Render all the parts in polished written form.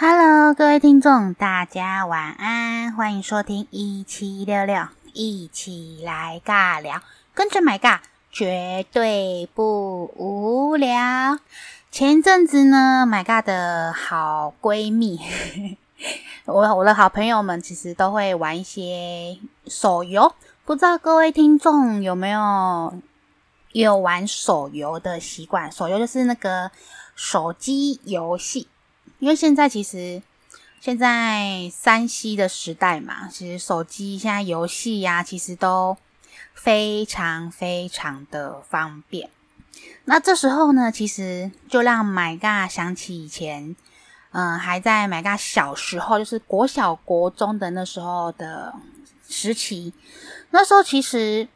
Hello， 各位听众，大家晚安，欢迎收听1766，一起来尬聊，跟着买尬，绝对不无聊。前一阵子呢，买尬的好闺蜜，我的好朋友们其实都会玩一些手游，不知道各位听众有没有？也有玩手游的习惯，手游就是那个手机游戏。因为现在 3C 的时代嘛，其实手机现在游戏啊，其实都非常非常的方便。那这时候呢，其实就让My God想起以前，还在My God小时候，就是国小国中的那时候的时期。那时候其实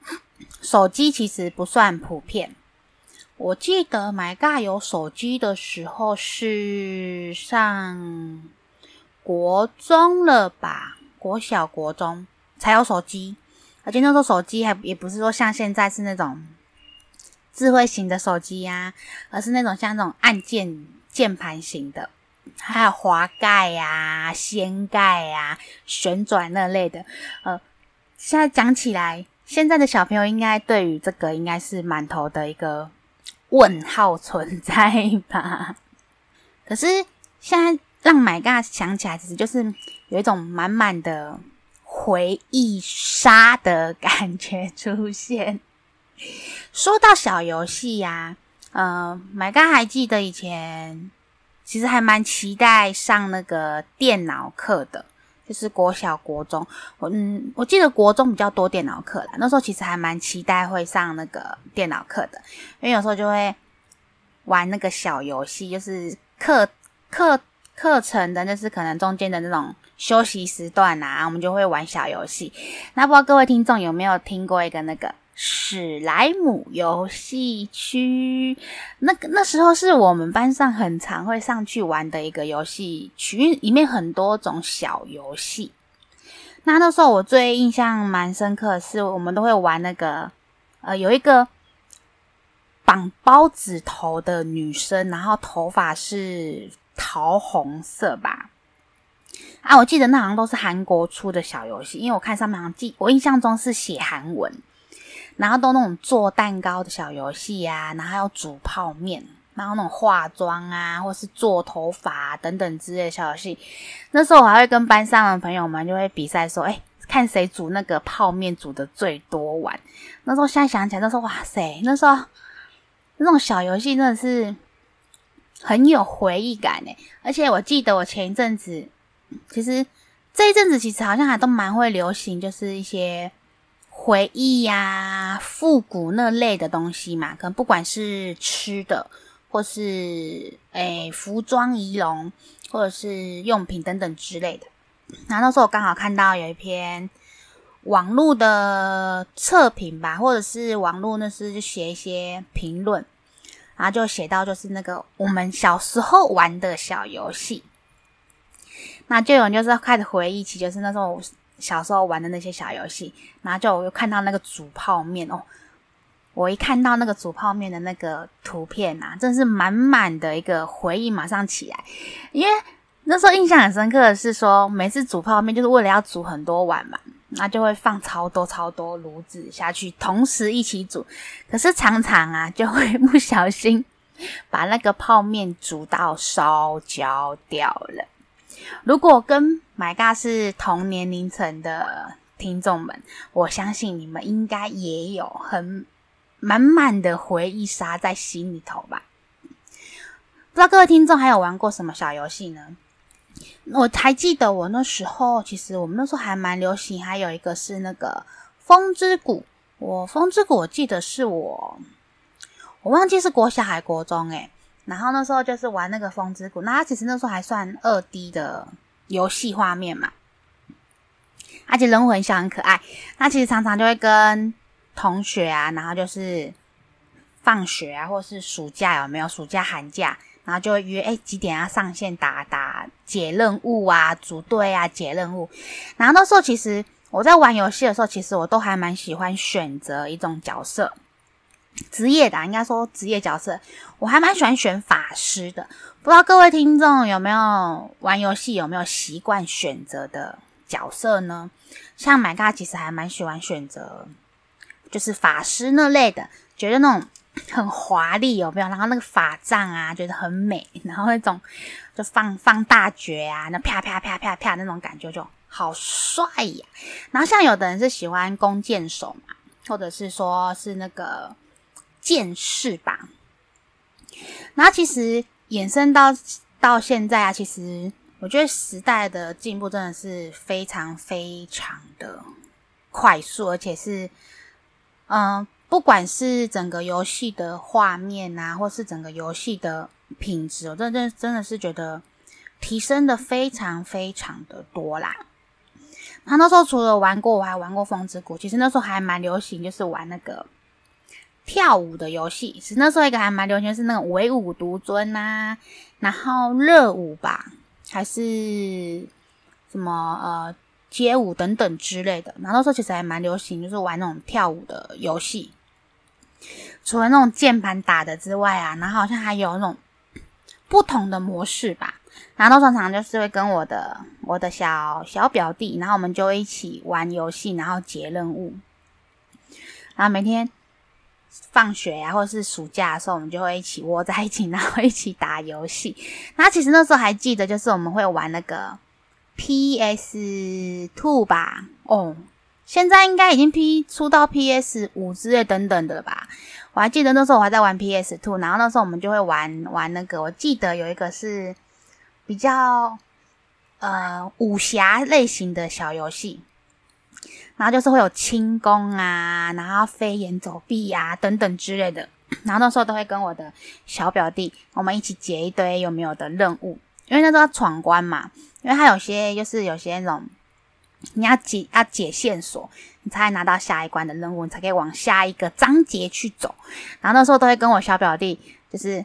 手机其实不算普遍，我记得My God有手机的时候是上国中了吧，国小国中才有手机，而且那时候手机还也不是说像现在是那种智慧型的手机啊，而是那种像那种按键键盘型的，还有滑盖啊、掀盖啊、旋转那类的。现在讲起来，现在的小朋友应该对于这个应该是满头的一个问号存在吧。可是现在让My God想起来，其实就是有一种满满的回忆杀的感觉出现。说到小游戏啊，My God还记得以前其实还蛮期待上那个电脑课的。就是国小国中，我记得国中比较多电脑课啦。那时候其实还蛮期待会上那个电脑课的，因为有时候就会玩那个小游戏，就是课程的，就是可能中间的那种休息时段啊，我们就会玩小游戏。那不知道各位听众有没有听过一个那个史莱姆游戏区，那时候是我们班上很常会上去玩的一个游戏区，因为里面很多种小游戏。那时候我最印象蛮深刻的是，我们都会玩那个有一个绑包子头的女生，然后头发是桃红色吧。我记得那好像都是韩国出的小游戏，因为我看上面好像我印象中是写韩文。然后都那种做蛋糕的小游戏啊，然后还有煮泡面，然后那种化妆啊，或是做头发、等等之类的小游戏。那时候我还会跟班上的朋友们就会比赛说，看谁煮那个泡面煮的最多碗。那时候现在想起来，那时候哇塞，那时候那种小游戏真的是很有回忆感耶。而且我记得我前一阵子，其实这一阵子其实好像还都蛮会流行，就是一些回忆啊、复古那类的东西嘛，可能不管是吃的，或是服装仪容，或者是用品等等之类的。然后那时候我刚好看到有一篇网络的测评吧，或者是网络那是就写一些评论，然后就写到就是那个我们小时候玩的小游戏，那就有人就是开始回忆起就是那时候小时候玩的那些小游戏，然后就我又看到那个煮泡面哦，我一看到那个煮泡面的那个图片啊，真是满满的一个回忆马上起来。因为那时候印象很深刻的是说，每次煮泡面就是为了要煮很多碗嘛，那就会放超多炉子下去，同时一起煮。可是常常啊，就会不小心把那个泡面煮到烧焦掉了。如果跟My God是同年龄层的听众们，我相信你们应该也有很满满的回忆杀在心里头吧。不知道各位听众还有玩过什么小游戏呢？我还记得我那时候，其实我们那时候还蛮流行，还有一个是那个风之谷。风之谷我记得是我忘记是国小还国中然后那时候就是玩那个风之谷，那它其实那时候还算 2D 的游戏画面嘛，而且人物很小很可爱。那其实常常就会跟同学啊，然后就是放学啊，或是暑假有没有暑假寒假，然后就会约几点要上线打解任务啊、组队啊、解任务。然后那时候其实我在玩游戏的时候，其实我都还蛮喜欢选择一种角色，职业的、应该说职业角色，我还蛮喜欢选法师的。不知道各位听众有没有玩游戏，有没有习惯选择的角色呢？像 My God 其实还蛮喜欢选择就是法师那类的，觉得那种很华丽，有没有？然后那个法杖啊，觉得很美，然后那种就放大决啊，那啪啪啪啪啪那种感觉就好帅呀、然后像有的人是喜欢弓箭手嘛，或者是说是那个剑士吧。然后其实衍生到现在啊，其实我觉得时代的进步真的是非常非常的快速，而且是不管是整个游戏的画面啊，或是整个游戏的品质，我真的是觉得提升的非常非常的多啦。然后那时候除了玩过，我还玩过风之谷。其实那时候还蛮流行，就是玩那个跳舞的游戏。其实那时候一个还蛮流行是那个唯舞独尊啊，然后热舞吧，还是什么街舞等等之类的。然后那时候其实还蛮流行，就是玩那种跳舞的游戏。除了那种键盘打的之外啊，然后好像还有那种不同的模式吧。然后常常就是会跟我的小表弟，然后我们就一起玩游戏，然后解任务。然后每天放学啊，或者是暑假的时候，我们就会一起窝在一起，然后一起打游戏。然后其实那时候还记得，就是我们会玩那个 PS2 吧，现在应该已经出到 PS5 之类等等的了吧。我还记得那时候我还在玩 PS2， 然后那时候我们就会玩那个，我记得有一个是比较武侠类型的小游戏，然后就是会有轻功啊，然后飞檐走壁啊等等之类的。然后那时候都会跟我的小表弟，我们一起解一堆有没有的任务，因为那时候要闯关嘛，因为它有些那种你要解线索，你才能拿到下一关的任务，你才可以往下一个章节去走。然后那时候都会跟我小表弟，就是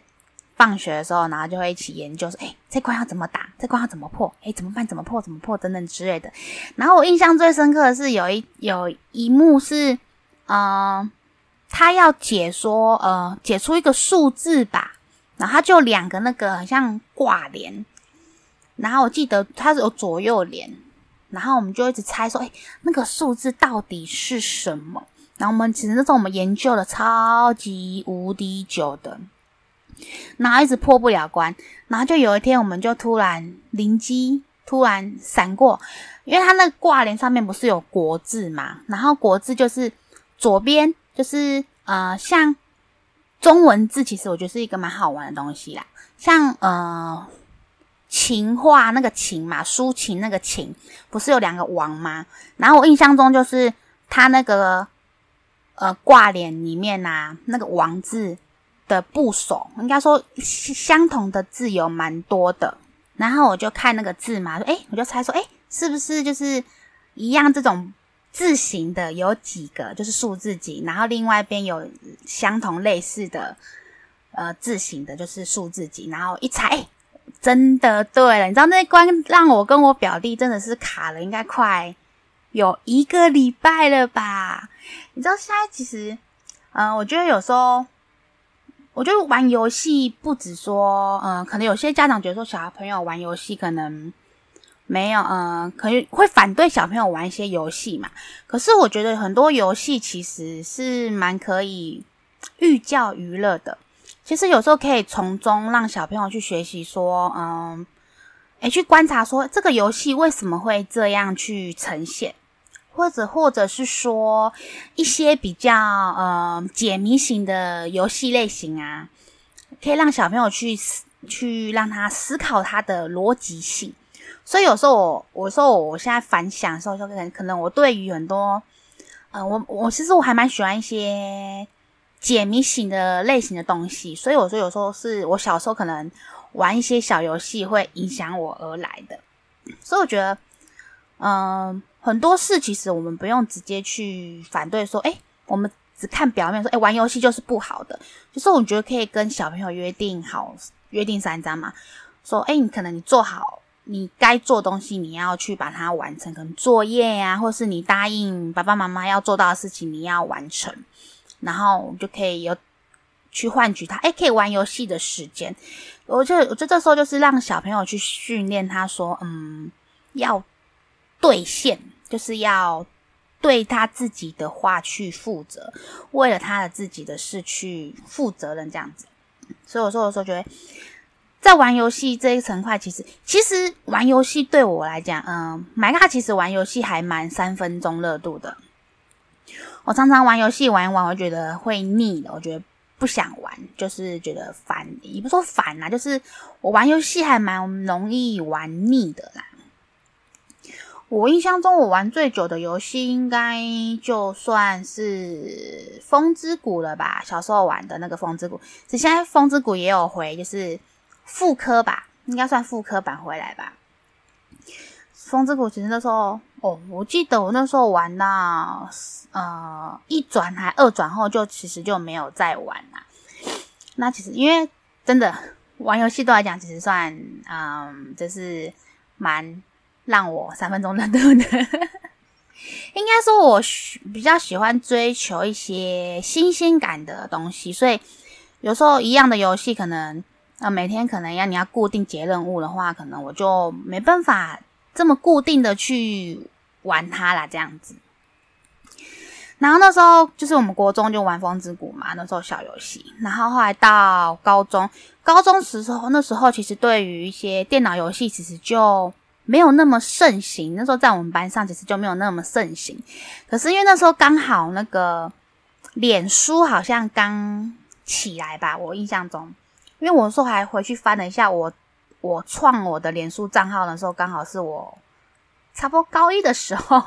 放学的时候，然后就会一起研究说，这关要怎么打，这关要怎么破，怎么破等等之类的。然后我印象最深刻的是有一幕是，他要解出一个数字吧，然后他就两个那个很像挂帘，然后我记得他是有左右帘，然后我们就一直猜说，那个数字到底是什么？然后其实那时候我们研究了超级无敌久的，然后一直破不了关。然后就有一天我们就突然闪过，因为它那个挂帘上面不是有国字嘛，然后国字就是左边就是像中文字，其实我觉得是一个蛮好玩的东西啦，像秦话那个秦嘛，抒情那个情，不是有两个王吗？然后我印象中就是它那个挂帘里面啊，那个王字的部首，应该说相同的字有蛮多的。然后我就看那个字嘛，我就猜说，是不是就是一样这种字形的有几个，就是数字几，然后另外一边有相同类似的字形的，就是数字几。然后一猜，真的对了。你知道那关让我跟我表弟真的是卡了，应该快有一个礼拜了吧。你知道现在其实，我觉得有时候。我觉得玩游戏不只说，可能有些家长觉得说小朋友玩游戏可能没有，可能会反对小朋友玩一些游戏嘛。可是我觉得很多游戏其实是蛮可以寓教于乐的。其实有时候可以从中让小朋友去学习说，去观察说这个游戏为什么会这样去呈现。或者是说一些比较解谜型的游戏类型啊，可以让小朋友去让他思考他的逻辑性。所以有时候我现在反想的时候，就可能我对于很多我其实我还蛮喜欢一些解谜型的类型的东西。所以我说有时候是我小时候可能玩一些小游戏会影响我而来的。所以我觉得很多事其实我们不用直接去反对说，我们只看表面说，玩游戏就是不好的。就是我觉得可以跟小朋友约定3章嘛，说，你可能你做好你该做的东西，你要去把它完成，可能作业啊，或是你答应爸爸妈妈要做到的事情，你要完成。然后我们就可以有去换取他可以玩游戏的时间。我就这时候就是让小朋友去训练他说要兑现，就是要对他自己的话去负责，为了他的自己的事去负责任这样子。所以我说有时候觉得在玩游戏这一层块，其实玩游戏对我来讲麦卡其实玩游戏还蛮3分钟热度的。我常常玩游戏玩一玩我觉得会腻的，我觉得不想玩，就是觉得烦，也不说烦啦，就是我玩游戏还蛮容易玩腻的啦。我印象中我玩最久的游戏应该就算是风之谷了吧，小时候玩的那个风之谷，只现在风之谷也有回就是复刻吧，应该算复刻版回来吧。风之谷其实那时候我记得我那时候玩到1转还2转后就其实就没有再玩啦。那其实因为真的玩游戏对我来讲其实算就是蛮让我3分钟热度的应该说我比较喜欢追求一些新鲜感的东西，所以有时候一样的游戏可能每天可能你要固定接任务的话，可能我就没办法这么固定的去玩它啦这样子。然后那时候就是我们国中就玩风之谷嘛，那时候小游戏，然后后来到高中时候，那时候其实对于一些电脑游戏其实就没有那么盛行，那时候在我们班上其实就没有那么盛行。可是因为那时候刚好那个脸书好像刚起来吧，我印象中，因为我那时候还回去翻了一下，我创我的脸书账号的时候刚好是我差不多高一的时候，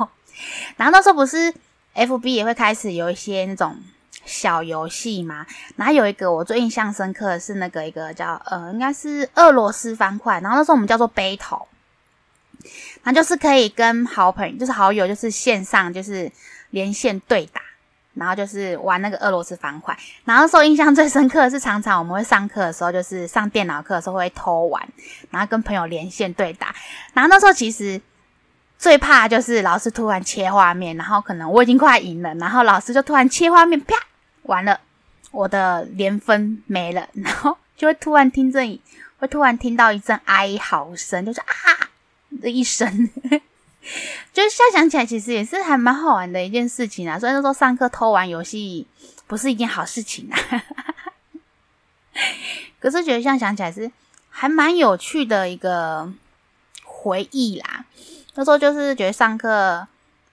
然后那时候不是 FB 也会开始有一些那种小游戏嘛，然后有一个我最印象深刻的是那个一个叫应该是俄罗斯方块，然后那时候我们叫做 Battle，那就是可以跟好友就是线上就是连线对打，然后就是玩那个俄罗斯方块。然后那时候印象最深刻的是常常我们会上课的时候，就是上电脑课的时候会偷玩，然后跟朋友连线对打。然后那时候其实最怕就是老师突然切画面，然后可能我已经快赢了，然后老师就突然切画面，啪，完了，我的连分没了，然后就会突然听到一阵哀嚎声，就是啊的一生就是现在想起来其实也是还蛮好玩的一件事情啊，所以那时候上课偷玩游戏不是一件好事情啊可是觉得现在想起来是还蛮有趣的一个回忆啦。那时候就是觉得上课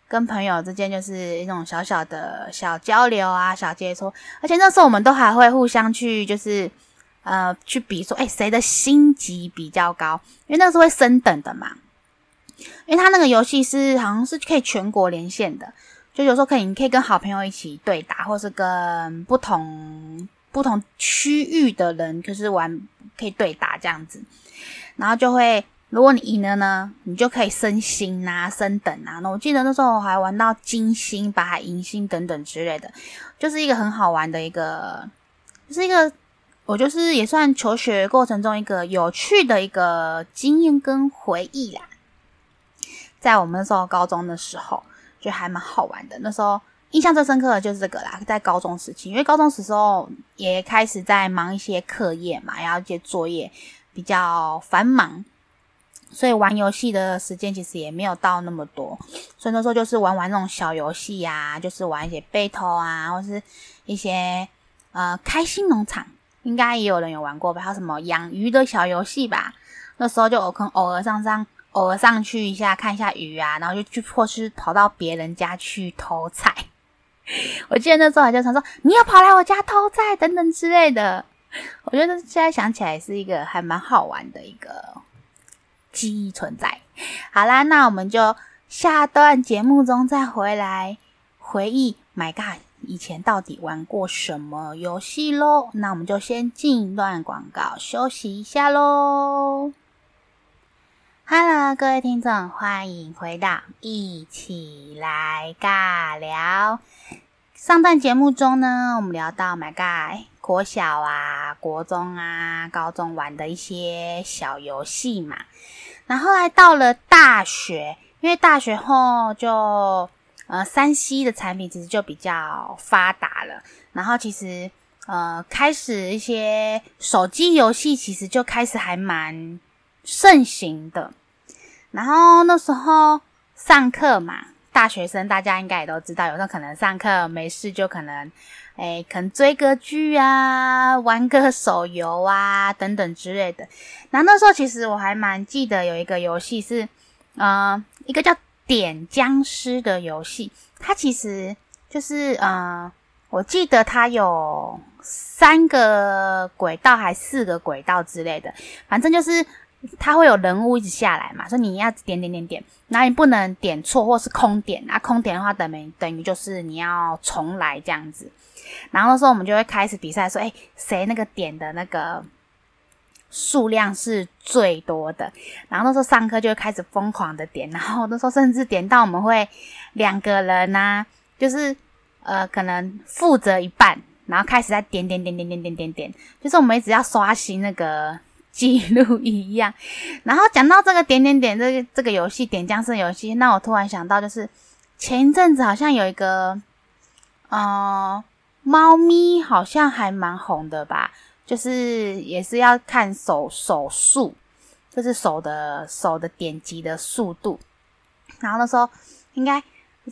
跟朋友之间就是一种小小的小交流啊，小接触，而且那时候我们都还会互相去就是去比说谁的星级比较高，因为那是会升等的嘛。因为他那个游戏是好像是可以全国连线的，就有时候你可以跟好朋友一起对打，或是跟不同区域的人就是可以对打这样子。然后就会如果你赢了呢，你就可以升星啊升等啊。那我记得那时候我还玩到金星吧，还银星等等之类的，就是一个很好玩的一个，就是一个我就是也算求学过程中一个有趣的一个经验跟回忆啦。在我们那时候高中的时候就还蛮好玩的，那时候印象最深刻的就是这个啦，在高中时期，因为高中时候也开始在忙一些课业嘛，然后一些作业比较繁忙，所以玩游戏的时间其实也没有到那么多，所以那时候就是玩那种小游戏啊，就是玩一些battle啊，或是一些开心农场，应该也有人有玩过吧，还有什么养鱼的小游戏吧。那时候就偶尔上去一下看一下鱼啊，然后就去或是跑到别人家去偷菜。我记得那时候还就常说你要跑来我家偷菜等等之类的。我觉得现在想起来是一个还蛮好玩的一个记忆存在。好啦，那我们就下段节目中再回来回忆 My God以前到底玩过什么游戏咯。那我们就先进一段广告休息一下咯。Hello 各位听众，欢迎回到一起来尬聊。上段节目中呢，我们聊到 My God 国小啊国中啊高中玩的一些小游戏嘛，然后来到了大学，因为大学后就 3C 的产品其实就比较发达了，然后其实开始一些手机游戏其实就开始还蛮盛行的。然后那时候上课嘛，大学生大家应该也都知道，有时候可能上课没事就可能追个剧啊，玩个手游啊等等之类的。然后那时候其实我还蛮记得有一个游戏是一个叫点僵尸的游戏，它其实就是我记得它有3个轨道还4个轨道之类的，反正就是它会有人物一直下来嘛，所以你要点，然后你不能点错或是空点，啊空点的话等于就是你要重来这样子。然后那时候我们就会开始比赛说谁那个点的那个数量是最多的，然后那时候上课就会开始疯狂的点，然后那时候甚至点到我们会2个人啊，就是可能负责一半，然后开始在点，就是我们一直要刷新那个记录一样。然后讲到这个这个游戏点僵尸游戏，那我突然想到就是前一阵子好像有一个猫咪好像还蛮红的吧，就是也是要看手速，就是手的点击的速度。然后那时候应该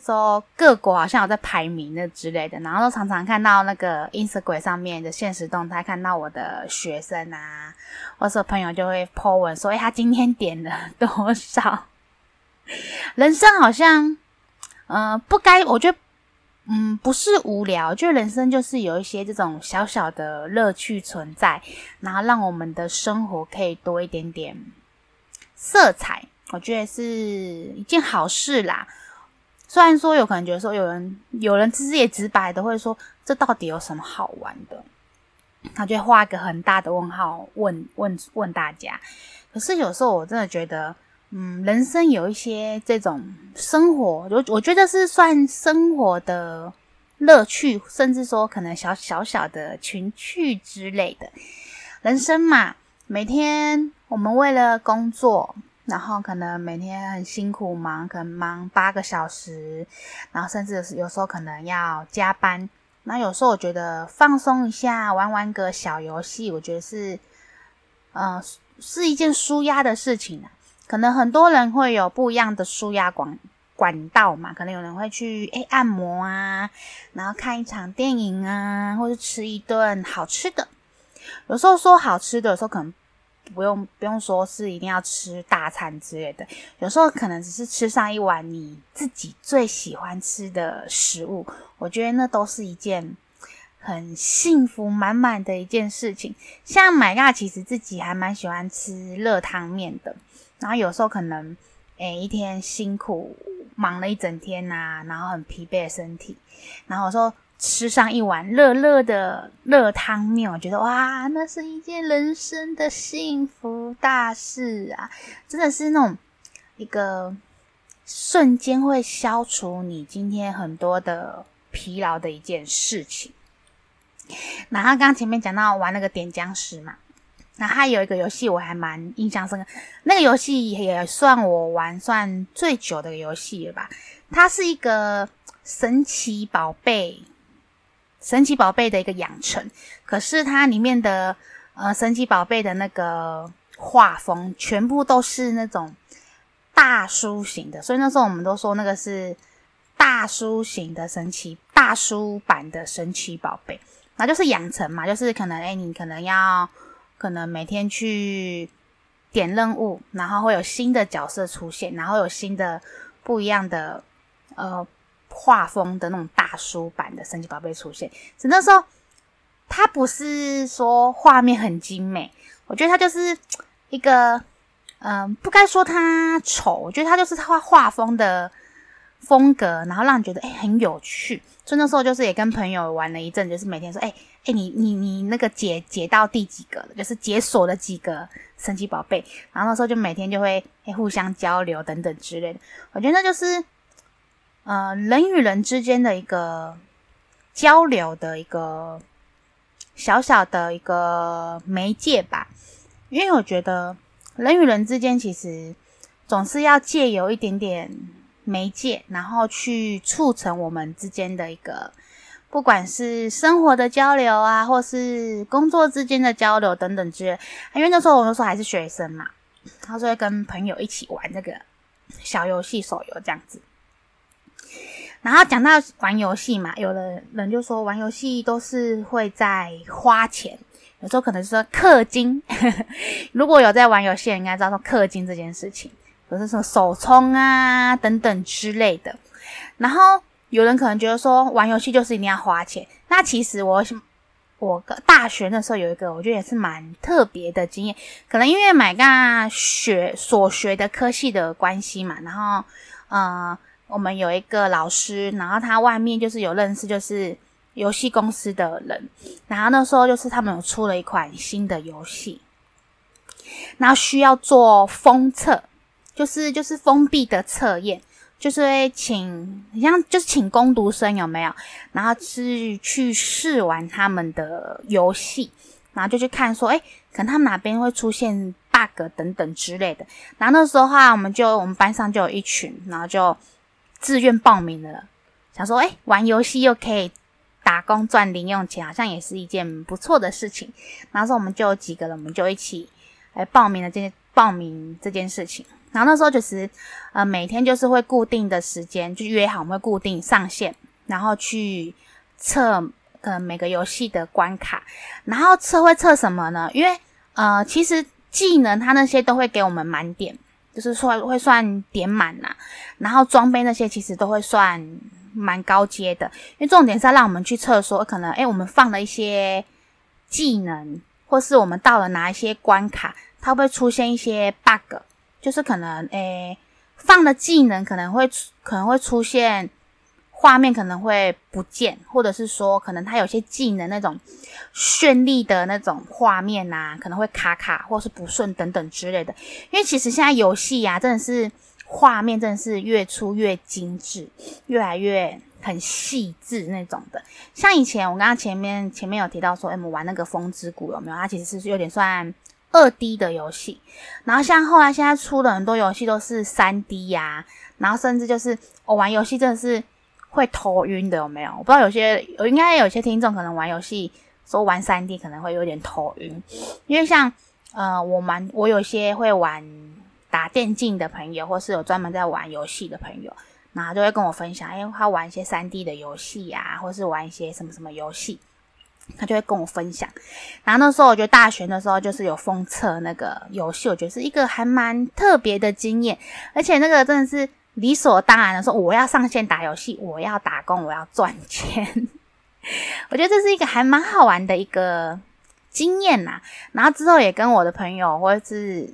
说各国好像有在排名那之类的，然后都常常看到那个 Instagram 上面的限时动态，看到我的学生啊或是朋友就会 po 文说他今天点了多少。人生好像不该，我觉得不是无聊，就人生就是有一些这种小小的乐趣存在，然后让我们的生活可以多一点点色彩，我觉得是一件好事啦。虽然说有可能觉得说有人其实也直白的会说这到底有什么好玩的，他就会画一个很大的问号问大家。可是有时候我真的觉得人生有一些这种生活，我觉得是算生活的乐趣，甚至说可能小小的情趣之类的。人生嘛，每天我们为了工作，然后可能每天很辛苦忙，可能忙8个小时，然后甚至有时候可能要加班。那有时候我觉得放松一下，玩个小游戏，我觉得是一件抒压的事情啊。可能很多人会有不一样的抒压管道嘛，可能有人会去按摩啊，然后看一场电影啊，或是吃一顿好吃的。有时候说好吃的，有时候可能不用说是一定要吃大餐之类的，有时候可能只是吃上一碗你自己最喜欢吃的食物，我觉得那都是一件很幸福满满的一件事情。像My God其实自己还蛮喜欢吃热汤面的，然后有时候可能一天辛苦忙了一整天啊，然后很疲惫的身体，然后有时候吃上一碗热热的热汤面，我觉得哇，那是一件人生的幸福大事啊，真的是那种一个瞬间会消除你今天很多的疲劳的一件事情。然后刚刚前面讲到玩那个点僵尸嘛，然后还有一个游戏我还蛮印象深刻，那个游戏也算我玩算最久的游戏了吧。它是一个神奇宝贝的一个养成，可是它里面的神奇宝贝的那个画风全部都是那种大叔型的，所以那时候我们都说那个是大叔版的神奇宝贝。然后就是养成嘛，就是可能你可能每天去点任务，然后会有新的角色出现，然后有新的不一样的画风的那种大叔版的神奇宝贝出现。只那时候它不是说画面很精美，我觉得它就是一个不该说它丑，我觉得它就是它画风的风格，然后让你觉得很有趣。所以那时候就是也跟朋友玩了一阵，就是每天说你那个解到第几个了，就是解锁了几个神奇宝贝，然后那时候就每天就会互相交流等等之类的。我觉得那就是人与人之间的一个交流的一个小小的一个媒介吧，因为我觉得人与人之间其实总是要借由一点点媒介，然后去促成我们之间的一个不管是生活的交流啊，或是工作之间的交流等等之类。因为那时候我那时候还是学生嘛，他就会跟朋友一起玩这个小游戏手游这样子。然后讲到玩游戏嘛，有的人就说玩游戏都是会在花钱，有时候可能是说氪金如果有在玩游戏应该知道说氪金这件事情，有是什么手冲啊等等之类的。然后有人可能觉得说玩游戏就是一定要花钱，那其实我大学那时候有一个我觉得也是蛮特别的经验，可能因为买大学所学的科系的关系嘛，然后我们有一个老师，然后他外面就是有认识就是游戏公司的人，然后那时候就是他们有出了一款新的游戏，然后需要做封测，就是封闭的测验，就是会请很像就是请工读生有没有，然后是去试玩他们的游戏，然后就去看说可能他们哪边会出现 bug 等等之类的。然后那时候的话我们班上就有一群，然后就自愿报名了，想说玩游戏又可以打工赚零用钱，好像也是一件不错的事情。然后说我们就有几个人，我们就一起报名这件事情。然后那时候就是每天就是会固定的时间就约好，我们会固定上线，然后去测每个游戏的关卡。然后会测什么呢？因为其实技能它那些都会给我们满点，就是说会算点满啦，然后装备那些其实都会算蛮高阶的，因为重点是要让我们去测说可能我们放了一些技能，或是我们到了哪一些关卡它会出现一些 bug， 就是可能放了技能可能会出现画面可能会不见，或者是说可能它有些技能那种绚丽的那种画面啊可能会卡卡或是不顺等等之类的。因为其实现在游戏啊真的是画面真的是越出越精致，越来越很细致那种的。像以前我刚刚前面有提到说我们玩那个风之谷有没有，它其实是有点算 2D 的游戏，然后像后来现在出了很多游戏都是 3D 啊，然后甚至就是玩游戏真的是会头晕的有没有，我不知道有些听众可能玩游戏说玩 3D 可能会有点头晕，因为像我有些会玩打电竞的朋友，或是有专门在玩游戏的朋友，然后就会跟我分享他玩一些 3D 的游戏啊，或是玩一些什么什么游戏，他就会跟我分享。然后那时候我觉得大学的时候就是有封测那个游戏，我觉得是一个还蛮特别的经验，而且那个真的是理所当然的说我要上线打游戏，我要打工，我要赚钱我觉得这是一个还蛮好玩的一个经验啦。然后之后也跟我的朋友或是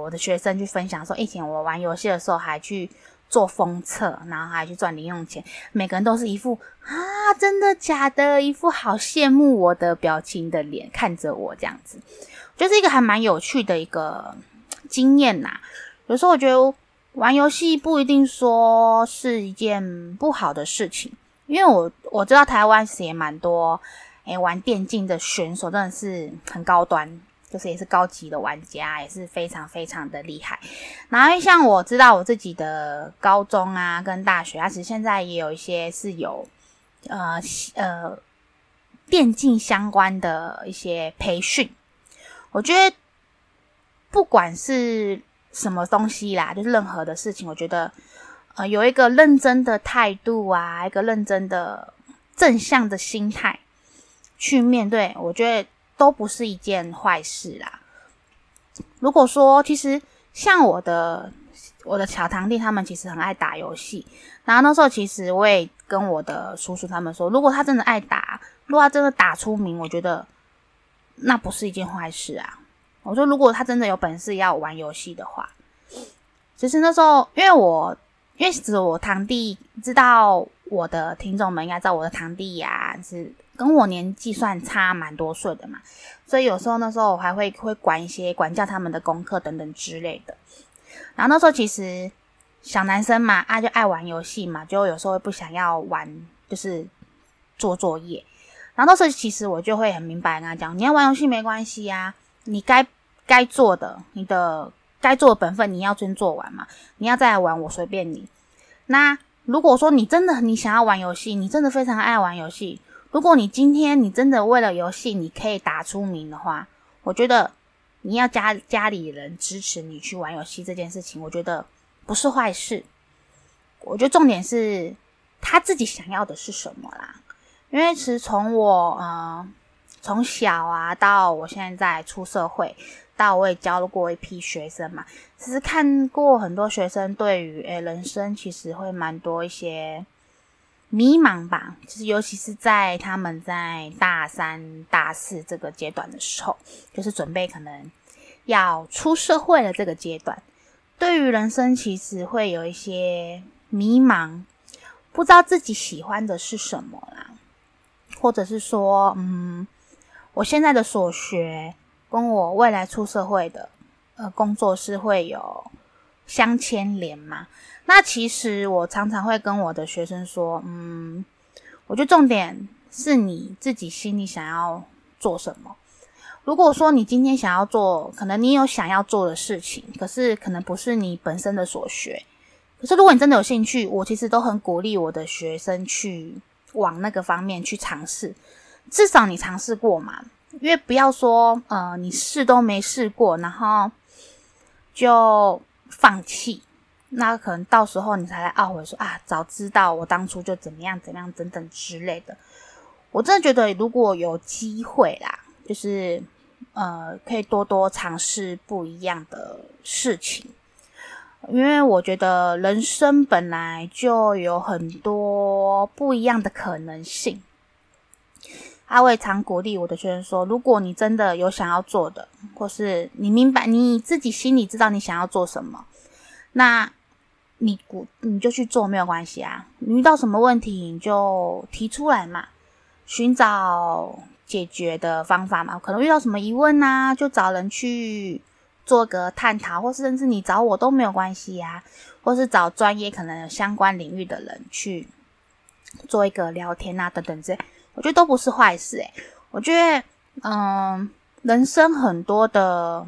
我的学生去分享说以前我玩游戏的时候还去做封测，然后还去赚零用钱，每个人都是一副啊真的假的一副好羡慕我的表情的脸看着我这样子，就是一个还蛮有趣的一个经验啦。有时候我觉得玩游戏不一定说是一件不好的事情，因为我知道台湾其实也蛮多玩电竞的选手真的是很高端，就是也是高级的玩家，也是非常非常的厉害。然后像我知道我自己的高中啊跟大学啊，其实现在也有一些是有电竞相关的一些培训。我觉得不管是什么东西啦，就是任何的事情，我觉得有一个认真的态度啊，一个认真的正向的心态去面对，我觉得都不是一件坏事啦。如果说其实像我的小堂弟他们其实很爱打游戏，然后那时候其实我也跟我的叔叔他们说，如果他真的爱打，如果他真的打出名，我觉得那不是一件坏事啊。我说如果他真的有本事要玩游戏的话，其实那时候因为其实我堂弟知道我的听众们应该知道我的堂弟呀是跟我年纪算差蛮多岁的嘛，所以有时候那时候我还会管教他们的功课等等之类的。然后那时候其实小男生嘛就爱玩游戏嘛，就有时候会不想要玩就是做作业，然后那时候其实我就会很明白跟他讲，你要玩游戏没关系啊，你该做的，你的该做的本分你要先做完嘛，你要再来玩我随便你。那如果说你真的你想要玩游戏，你真的非常爱玩游戏，如果你今天你真的为了游戏你可以打出名的话，我觉得你要家里人支持你去玩游戏这件事情，我觉得不是坏事。我觉得重点是他自己想要的是什么啦。因为其实从我从小啊到我现在出社会，到我也教过一批学生嘛，其实看过很多学生对于人生其实会蛮多一些迷茫吧，就是尤其是在他们在大三大四这个阶段的时候，就是准备可能要出社会的这个阶段，对于人生其实会有一些迷茫，不知道自己喜欢的是什么啦，或者是说我现在的所学跟我未来出社会的工作是会有相牵连嘛。那其实我常常会跟我的学生说，我觉得重点是你自己心里想要做什么。如果说你今天想要做，可能你有想要做的事情，可是可能不是你本身的所学，可是如果你真的有兴趣，我其实都很鼓励我的学生去往那个方面去尝试，至少你尝试过嘛，因为不要说你试都没试过，然后就放弃，那可能到时候你才来懊悔说啊，早知道我当初就怎么样怎么样等等之类的。我真的觉得如果有机会啦，就是可以多多尝试不一样的事情，因为我觉得人生本来就有很多不一样的可能性。阿伟常鼓励我的学生说，如果你真的有想要做的，或是你明白你自己心里知道你想要做什么，那你就去做，没有关系啊。你遇到什么问题你就提出来嘛，寻找解决的方法嘛，可能遇到什么疑问啊，就找人去做个探讨，或是甚至你找我都没有关系啊，或是找专业可能有相关领域的人去做一个聊天啊等等之类，我觉得都不是坏事欸。我觉得人生很多的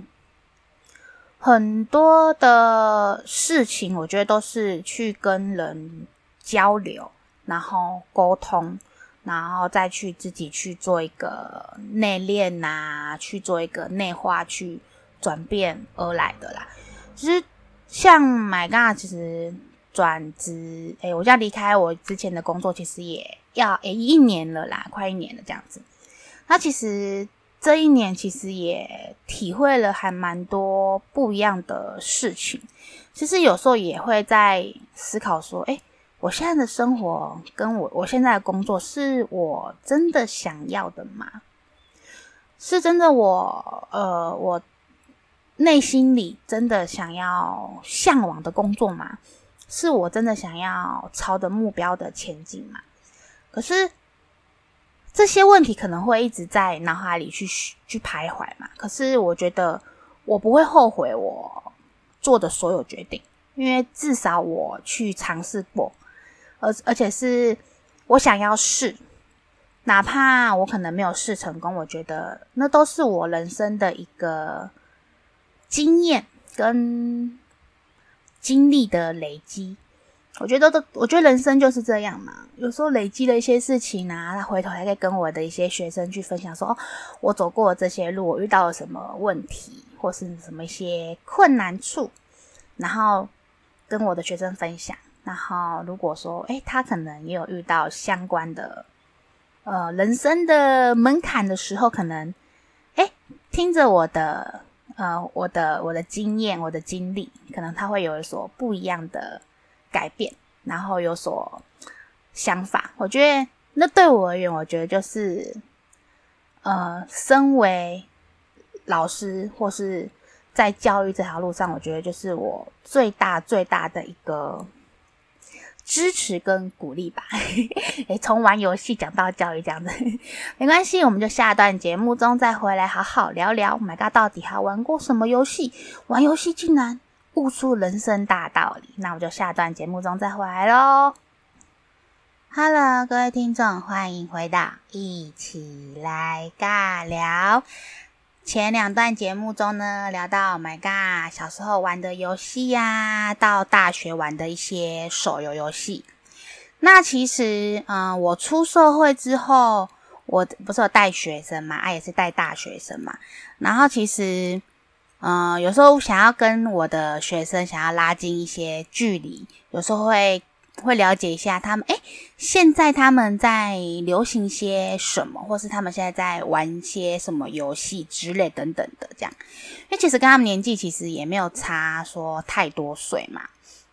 事情，我觉得都是去跟人交流，然后沟通，然后再去自己去做一个内练啊，去做一个内化去转变而来的啦。其实像 My God 其实转职我现在离开我之前的工作其实也要1年了啦，快1年了这样子。那其实这1年其实也体会了还蛮多不一样的事情。其实有时候也会在思考说我现在的生活跟我现在的工作是我真的想要的吗？是真的我内心里真的想要向往的工作吗？是我真的想要朝着目标的前进吗？可是这些问题可能会一直在脑海里去徘徊嘛。可是我觉得我不会后悔我做的所有决定，因为至少我去尝试过，而且是我想要试，哪怕我可能没有试成功，我觉得那都是我人生的一个经验跟经历的累积。我觉得人生就是这样嘛，有时候累积了一些事情啊，他回头还可以跟我的一些学生去分享说我走过这些路，我遇到了什么问题或是什么一些困难处，然后跟我的学生分享。然后如果说他可能也有遇到相关的人生的门槛的时候，可能听着我的我的经验，我的经历，可能它会有所不一样的改变，然后有所想法。我觉得那对我而言，我觉得就是身为老师或是在教育这条路上，我觉得就是我最大最大的一个支持跟鼓励吧。从玩游戏讲到教育这样子，没关系，我们就下段节目中再回来好好聊聊 My God 到底还玩过什么游戏，玩游戏竟然悟出人生大道理。那我就下段节目中再回来咯。 Hello 各位听众，欢迎回到一起来尬聊。前两段节目中呢，聊到 My God 小时候玩的游戏呀，到大学玩的一些手游游戏。那其实，我出社会之后，我不是有带学生嘛，也是带大学生嘛。然后其实，有时候想要跟我的学生想要拉近一些距离，有时候会了解一下他们，现在他们在流行些什么，或是他们现在在玩些什么游戏之类等等的这样。因为其实跟他们年纪其实也没有差说太多岁嘛，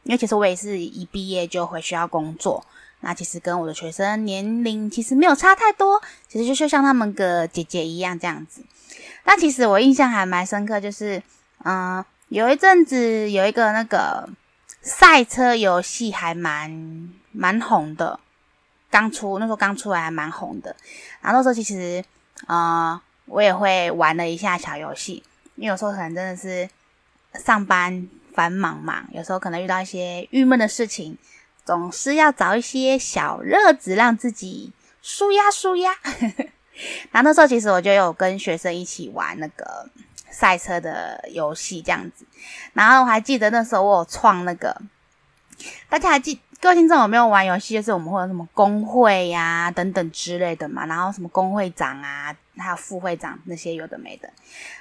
因为其实我也是一毕业就回学校工作，那其实跟我的学生年龄其实没有差太多，其实就像他们个姐姐一样这样子。那其实我印象还蛮深刻，就是有一阵子有一个那个赛车游戏还蛮红的，那时候刚出来还蛮红的。然后那时候其实我也会玩了一下小游戏，因为有时候可能真的是上班繁忙嘛，有时候可能遇到一些郁闷的事情，总是要找一些小乐子让自己舒压。然后那时候其实我就有跟学生一起玩那个赛车的游戏这样子。然后我还记得那时候我有创那个，大家还记各位听众有没有玩游戏，就是我们会有什么工会呀等等之类的嘛，然后什么工会长啊还有副会长那些有的没的。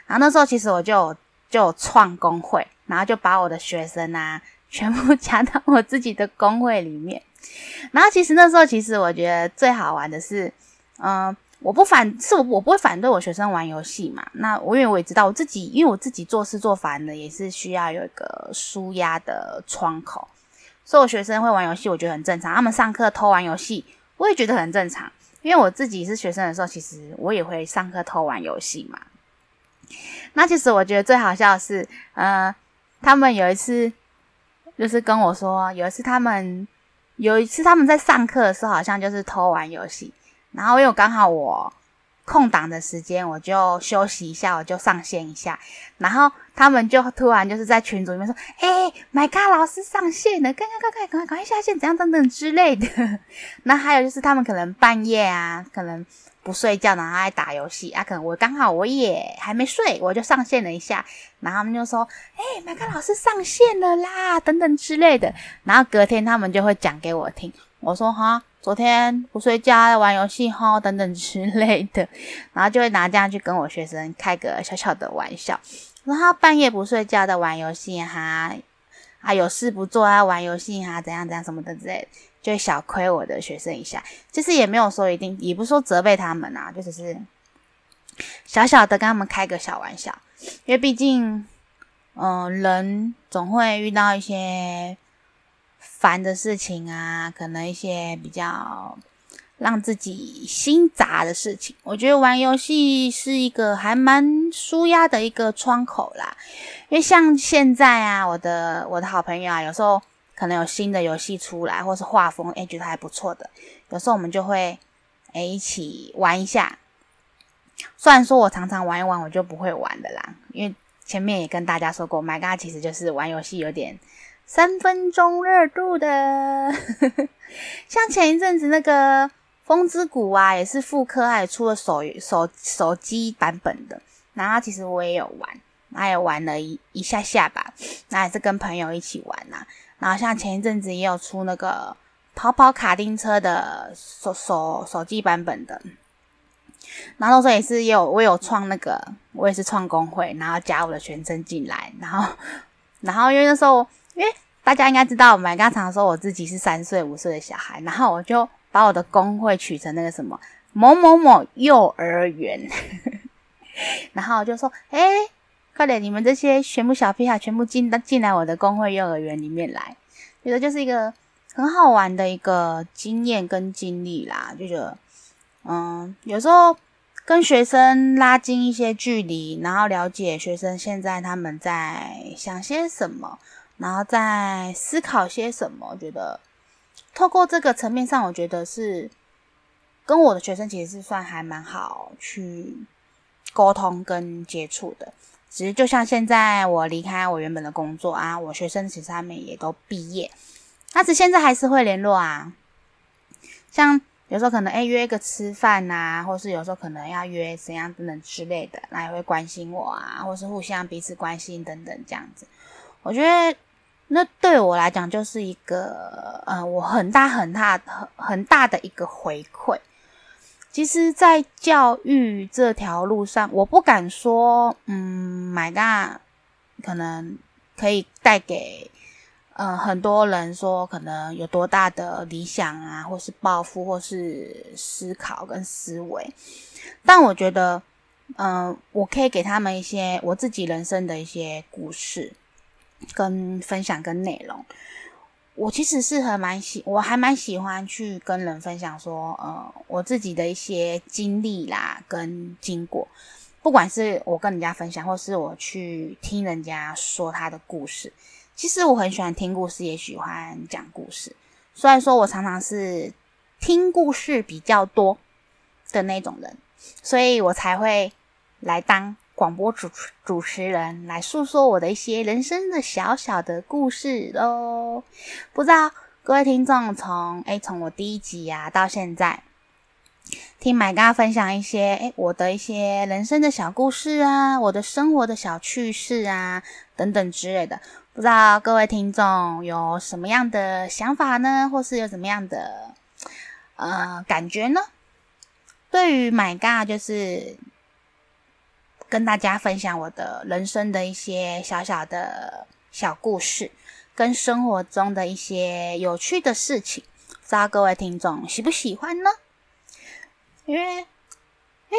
然后那时候其实我就有创工会，然后就把我的学生啊全部加到我自己的工会里面。然后其实那时候其实我觉得最好玩的是我不会反对我学生玩游戏嘛。那因为我也知道我自己，因为我自己做事做烦了，也是需要有一个抒压的窗口，所以我学生会玩游戏我觉得很正常，他们上课偷玩游戏我也觉得很正常，因为我自己是学生的时候其实我也会上课偷玩游戏嘛。那其实我觉得最好笑的是他们有一次就是跟我说，有一次他们在上课的时候好像就是偷玩游戏，然后因为刚好我空档的时间我就休息一下，我就上线一下，然后他们就突然就是在群组里面说My God 老师上线了，赶快下线，怎样等等之类的。那还有就是他们可能半夜啊可能不睡觉，然后还打游戏啊，可能我刚好我也还没睡，我就上线了一下，然后他们就说My God 老师上线了啦等等之类的。然后隔天他们就会讲给我听，我说哈昨天不睡觉在玩游戏齁等等之类的，然后就会拿这样去跟我学生开个小小的玩笑，然后半夜不睡觉在玩游戏啊有事不做在玩游戏啊怎样什么的之类的，就会小亏我的学生一下。其实也没有说一定，也不是说责备他们啊，就只是小小的跟他们开个小玩笑，因为毕竟人总会遇到一些烦的事情啊，可能一些比较让自己心杂的事情。我觉得玩游戏是一个还蛮抒压的一个窗口啦，因为像现在啊我的好朋友啊，有时候可能有新的游戏出来或是画风觉得还不错的，有时候我们就会一起玩一下。虽然说我常常玩一玩我就不会玩的啦，因为前面也跟大家说过 My God 其实就是玩游戏有点3分钟热度的像前一阵子那个风之谷啊，也是复刻还出了手机版本的，然后其实我也有玩，然后也玩了一下下吧，那也是跟朋友一起玩啦。然后像前一阵子也有出那个跑卡丁车的手机版本的，然后那时候也是我也是创工会，然后加我的学生进来，然后因为那时候因为大家应该知道我们刚常说我自己是3岁5岁的小孩，然后我就把我的工会取成那个什么某某某幼儿园然后我就说快点你们这些全部小屁孩全部进来我的工会幼儿园里面来，觉得就是一个很好玩的一个经验跟经历啦。就觉得有时候跟学生拉近一些距离，然后了解学生现在他们在想些什么，然后在思考些什么，我觉得透过这个层面上，我觉得是跟我的学生其实是算还蛮好去沟通跟接触的。只是就像现在我离开我原本的工作啊，我学生其实他们也都毕业，但是现在还是会联络啊。像有时候可能约个吃饭啊，或是有时候可能要约怎样等等之类的，那也会关心我啊，或是互相彼此关心等等这样子。我觉得那对我来讲就是一个我很大的一个回馈。其实在教育这条路上，我不敢说My God 可能可以带给很多人说可能有多大的理想啊，或是抱负，或是思考跟思维。但我觉得我可以给他们一些我自己人生的一些故事跟分享跟内容。我其实是我还蛮喜欢去跟人分享说我自己的一些经历啦跟经过，不管是我跟人家分享，或是我去听人家说他的故事。其实我很喜欢听故事，也喜欢讲故事，虽然说我常常是听故事比较多的那种人，所以我才会来当广播主持人，来诉说我的一些人生的小小的故事咯。不知道各位听众从我第一集啊到现在听 My God 分享一些我的一些人生的小故事啊，我的生活的小趣事啊等等之类的，不知道各位听众有什么样的想法呢，或是有什么样的感觉呢？对于 My God 就是跟大家分享我的人生的一些小小的小故事，跟生活中的一些有趣的事情，不知道各位听众喜不喜欢呢？因为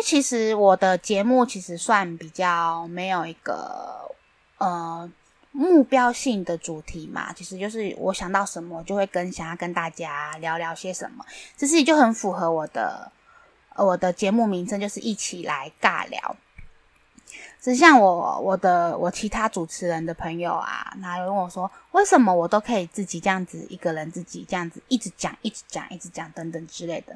其实我的节目其实算比较没有一个目标性的主题嘛，其实就是我想到什么我就会想要跟大家聊聊些什么，这事情就很符合我的节目名称，就是一起来尬聊。只像我其他主持人的朋友啊，他有问我说为什么我都可以自己这样子一个人自己这样子一直讲等等之类的。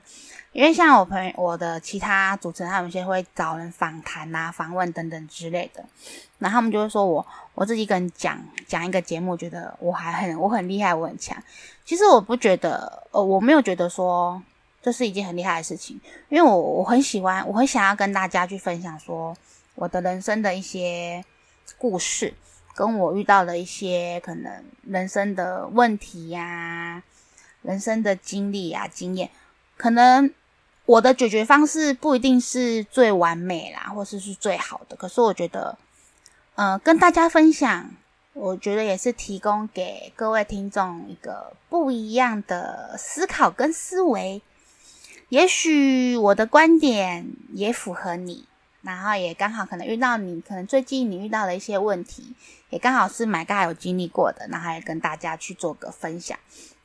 因为像我的其他主持人，他们有些会找人访谈啊访问等等之类的，然后他们就会说我自己一个人讲一个节目，觉得我很厉害我很强。其实我不觉得我没有觉得说这是一件很厉害的事情，因为我很想要跟大家去分享说我的人生的一些故事，跟我遇到的一些可能人生的问题呀、人生的经历啊、经验，可能我的解决方式不一定是最完美啦，或是最好的。可是我觉得，跟大家分享，我觉得也是提供给各位听众一个不一样的思考跟思维。也许我的观点也符合你。然后也刚好可能遇到你，可能最近你遇到了一些问题，也刚好是 My God 有经历过的，然后也跟大家去做个分享，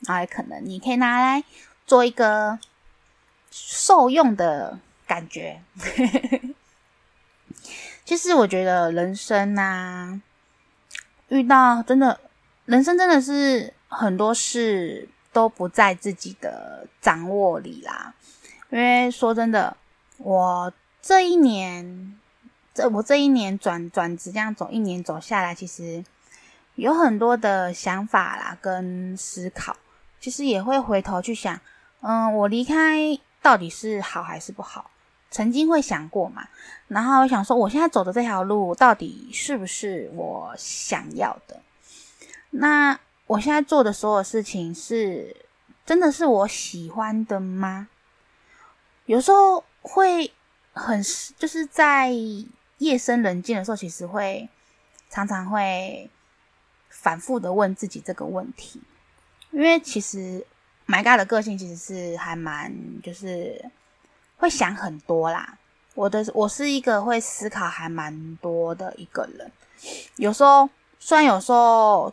然后也可能你可以拿来做一个受用的感觉。其实我觉得人生啊，遇到真的人生真的是很多事都不在自己的掌握里啦，因为说真的，我这一年转职这样走，一年走下来，其实有很多的想法啦跟思考，其实也会回头去想我离开到底是好还是不好，曾经会想过嘛，然后想说我现在走的这条路到底是不是我想要的，那我现在做的所有事情是真的是我喜欢的吗？有时候会就是在夜深人静的时候，其实会常常会反复的问自己这个问题。因为其实 My God 的个性其实是还蛮就是会想很多啦，我是一个会思考还蛮多的一个人。有时候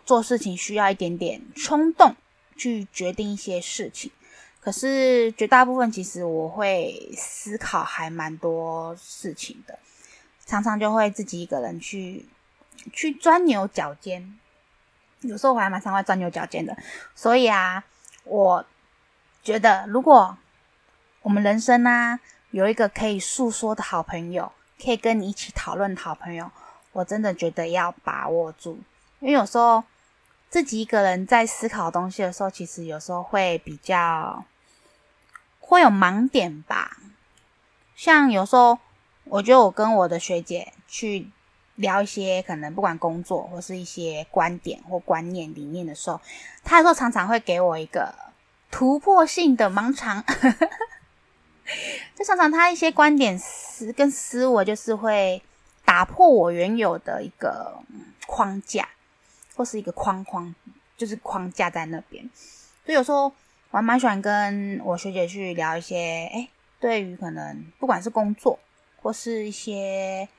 做事情需要一点点冲动去决定一些事情，可是绝大部分其实我会思考还蛮多事情的，常常就会自己一个人去钻牛角尖，有时候我还蛮常会钻牛角尖的。所以啊，我觉得如果我们人生啊有一个可以诉说的好朋友，可以跟你一起讨论的好朋友，我真的觉得要把握住。因为有时候自己一个人在思考东西的时候，其实有时候会比较会有盲点吧。像有时候我觉得我跟我的学姐去聊一些可能不管工作或是一些观点或观念理念的时候，她有时候常常会给我一个突破性的盲肠就常常她一些观点跟思维就是会打破我原有的一个框架或是一个框就是框架在那边。所以有时候我还蛮喜欢跟我学姐去聊一些对于可能不管是工作或是一些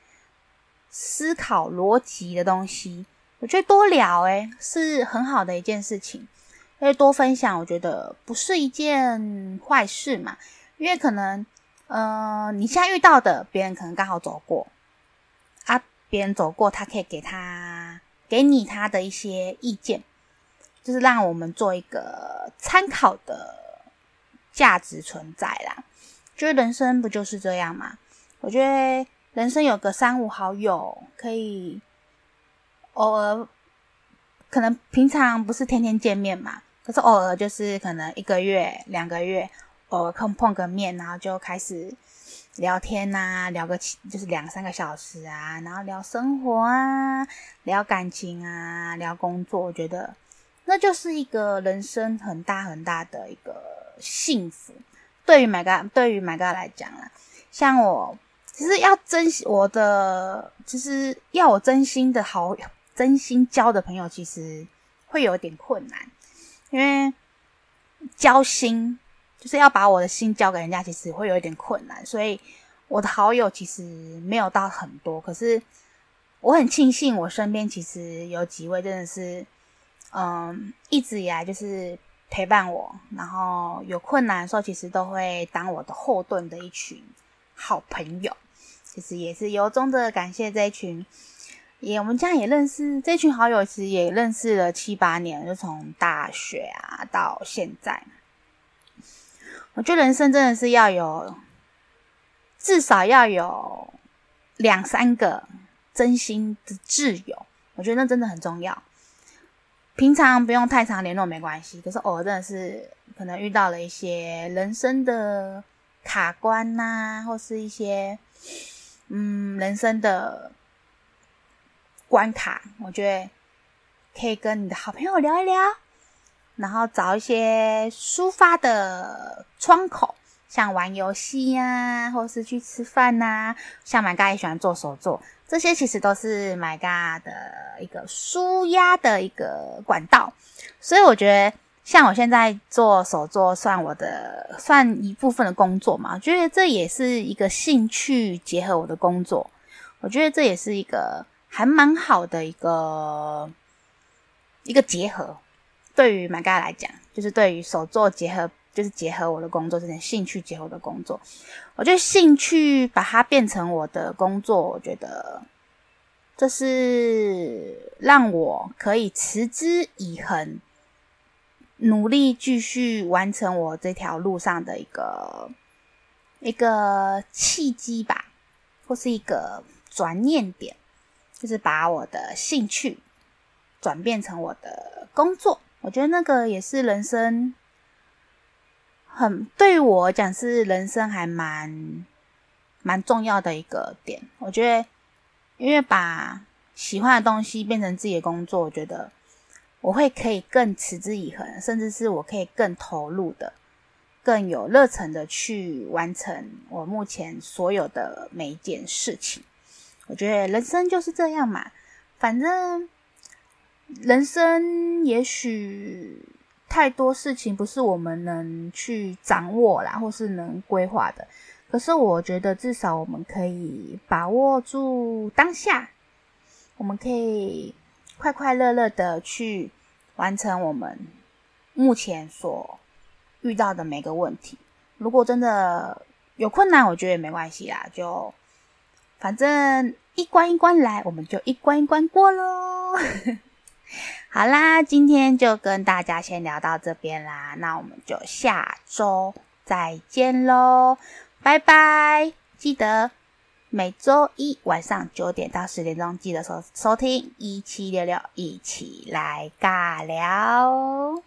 思考逻辑的东西，我觉得多聊是很好的一件事情，而且多分享我觉得不是一件坏事嘛。因为可能你现在遇到的别人可能刚好走过啊，别人走过他可以给你他的一些意见，就是让我们做一个参考的价值存在啦。觉得人生不就是这样嘛，我觉得人生有个3-5好友可以偶尔，可能平常不是天天见面嘛，可是偶尔就是可能1个月2个月偶尔碰个面，然后就开始聊天啊，聊个就是2-3个小时啊，然后聊生活啊，聊感情啊，聊工作，我觉得那就是一个人生很大很大的一个幸福。对于买哥来讲啦，像我其实要珍惜我的，其实要我真心交的朋友，其实会有点困难，因为交心就是要把我的心交给人家，其实会有一点困难，所以我的好友其实没有到很多。可是我很庆幸，我身边其实有几位真的是。一直以来就是陪伴我，然后有困难的时候其实都会当我的后盾的一群好朋友，其实也是由衷的感谢这一群，我们这样也认识这群好友，其实也认识了7-8年，就从大学啊到现在。我觉得人生真的是要有至少要有2-3个真心的挚友，我觉得那真的很重要。平常不用太常联络没关系，可是偶尔真的是可能遇到了一些人生的卡关啊，或是一些人生的关卡，我觉得可以跟你的好朋友聊一聊，然后找一些抒发的窗口，像玩游戏啊，或是去吃饭啊，像买嘎也喜欢做手作，这些其实都是买嘎的一个抒压的一个管道。所以我觉得像我现在做手作算一部分的工作嘛，我觉得这也是一个兴趣结合我的工作，我觉得这也是一个还蛮好的一个结合。对于买嘎来讲，就是对于手作结合我的工作，这点兴趣结合我的工作，我觉得兴趣把它变成我的工作，我觉得这是让我可以持之以恒努力继续完成我这条路上的一个契机吧，或是一个转念点，就是把我的兴趣转变成我的工作，我觉得那个也是人生对于我讲是人生还蛮重要的一个点。我觉得因为把喜欢的东西变成自己的工作，我觉得我会可以更持之以恒，甚至是我可以更投入的更有热忱的去完成我目前所有的每一件事情。我觉得人生就是这样嘛，反正人生也许太多事情不是我们能去掌握啦，或是能规划的，可是我觉得至少我们可以把握住当下，我们可以快快乐乐的去完成我们目前所遇到的每个问题。如果真的有困难，我觉得也没关系啦，就反正一关一关来，我们就一关一关过咯好啦，今天就跟大家先聊到这边啦，那我们就下周再见咯，拜拜！记得每周一晚上9点到10点钟记得收听1766一起来尬聊。